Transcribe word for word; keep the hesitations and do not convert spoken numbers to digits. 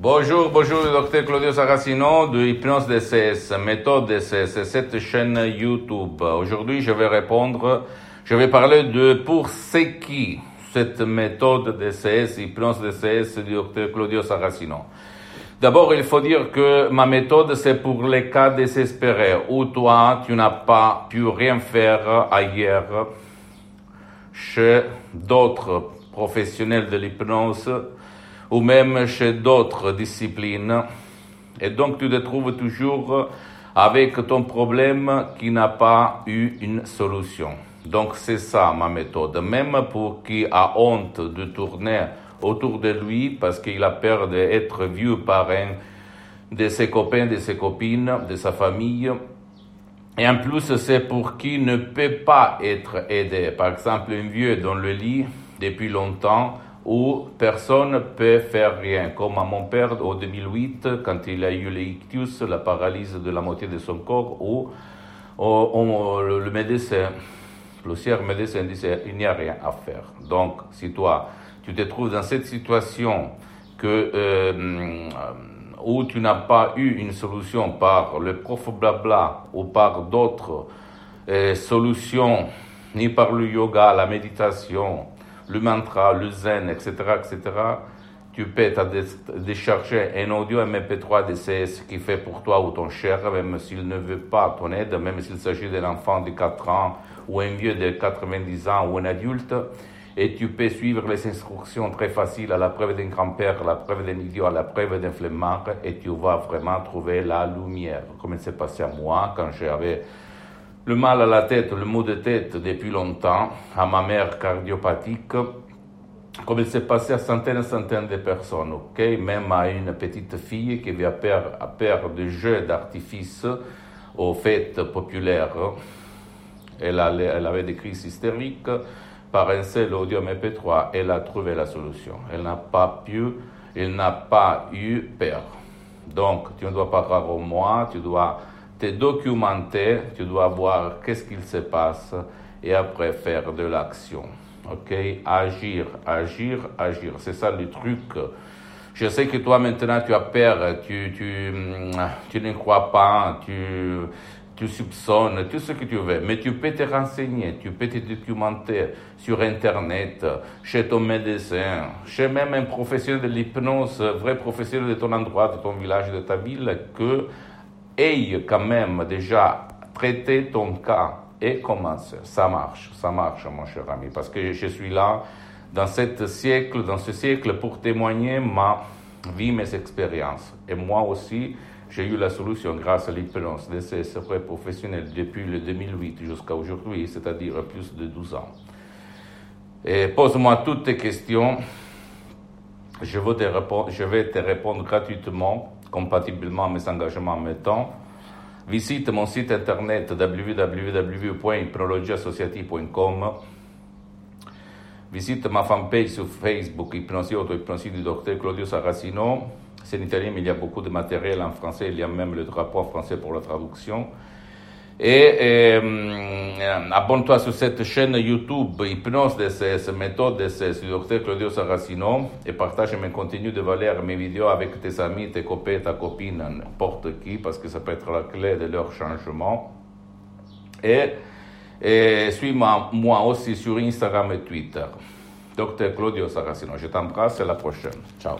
Bonjour, bonjour, docteur Claudio Saracino de Hypnose D C S, méthode D C S, cette chaîne YouTube. Aujourd'hui, je vais répondre, je vais parler de pour c'est qui cette méthode D C S, Hypnose D C S du docteur Claudio Saracino. D'abord, il faut dire que ma méthode, c'est pour les cas désespérés où toi, tu n'as pas pu rien faire ailleurs chez d'autres professionnels de l'hypnose ou même chez d'autres disciplines. Et donc, tu te trouves toujours avec ton problème qui n'a pas eu une solution. Donc, c'est ça ma méthode. Même pour qui a honte de tourner autour de lui parce qu'il a peur d'être vu par un de ses copains, de ses copines, de sa famille. Et en plus, c'est pour qui ne peut pas être aidé. Par exemple, un vieux dans le lit depuis longtemps, où personne ne peut faire rien, comme à mon père en deux mille huit, quand il a eu l'ictus, la paralysie de la moitié de son corps, où oh, oh, le médecin, plusieurs médecins disaient il n'y a rien à faire. Donc, si toi, tu te trouves dans cette situation que, euh, où tu n'as pas eu une solution par le prof blabla ou par d'autres euh, solutions, ni par le yoga, la méditation, le mantra, le zen, et cetera, et cetera, tu peux décharger un audio M P trois D C S qui fait pour toi ou ton cher, même s'il ne veut pas ton aide, même s'il s'agit d'un enfant de quatre ans ou un vieux de quatre-vingt-dix ans ou un adulte, et tu peux suivre les instructions très faciles à la preuve d'un grand-père, à la preuve d'un idiot, à la preuve d'un flemmard, et tu vas vraiment trouver la lumière, comme il s'est passé à moi quand j'avais le mal à la tête, le mot de tête depuis longtemps, à ma mère cardiopathique, comme il s'est passé à centaines et centaines de personnes, ok, même à une petite fille qui avait peur, peur de jeux d'artifice aux fêtes populaires. Elle, allait, elle avait des crises hystériques, par un seul audio M P trois, elle a trouvé la solution. Elle n'a pas pu, elle n'a pas eu peur. Donc, tu ne dois pas croire en moi, tu dois te documenter, tu dois voir qu'est-ce qu'il se passe et après faire de l'action, ok? Agir, agir, agir, c'est ça le truc. Je sais que toi maintenant tu as peur, tu, tu, tu ne crois pas, tu, tu soupçonnes, tout ce que tu veux, mais tu peux te renseigner, tu peux te documenter sur Internet, chez ton médecin, chez même un professionnel de l'hypnose, vrai professionnel de ton endroit, de ton village, de ta ville, que aie quand même déjà traité ton cas et commence. Ça marche, ça marche mon cher ami, parce que je suis là dans, cette siècle, dans ce siècle pour témoigner ma vie, mes expériences. Et moi aussi, j'ai eu la solution grâce à l'hypnose D C S professionnelle depuis le deux mille huit jusqu'à aujourd'hui, c'est-à-dire plus de douze ans. Et pose-moi toutes tes questions, je vais te répondre, je vais te répondre gratuitement, compatiblement à mes engagements en même temps. Visite mon site internet w w w point ipnologiassociati point com. Visite ma fanpage sur Facebook, Hypnosie Auto-Hypnosie du docteur Claudio Saracino. C'est en italien, mais il y a beaucoup de matériel en français. Il y a même le drapeau en français pour la traduction. Et, et euh, abonne-toi sur cette chaîne YouTube Hypnose D C S, méthode D C S du docteur Claudio Saracino et partage mes contenus de valeur, mes vidéos avec tes amis, tes copains, ta copine, n'importe qui, parce que ça peut être la clé de leur changement. Et, et suis-moi moi aussi sur Instagram et Twitter. docteur Claudio Saracino, je t'embrasse et à la prochaine. Ciao.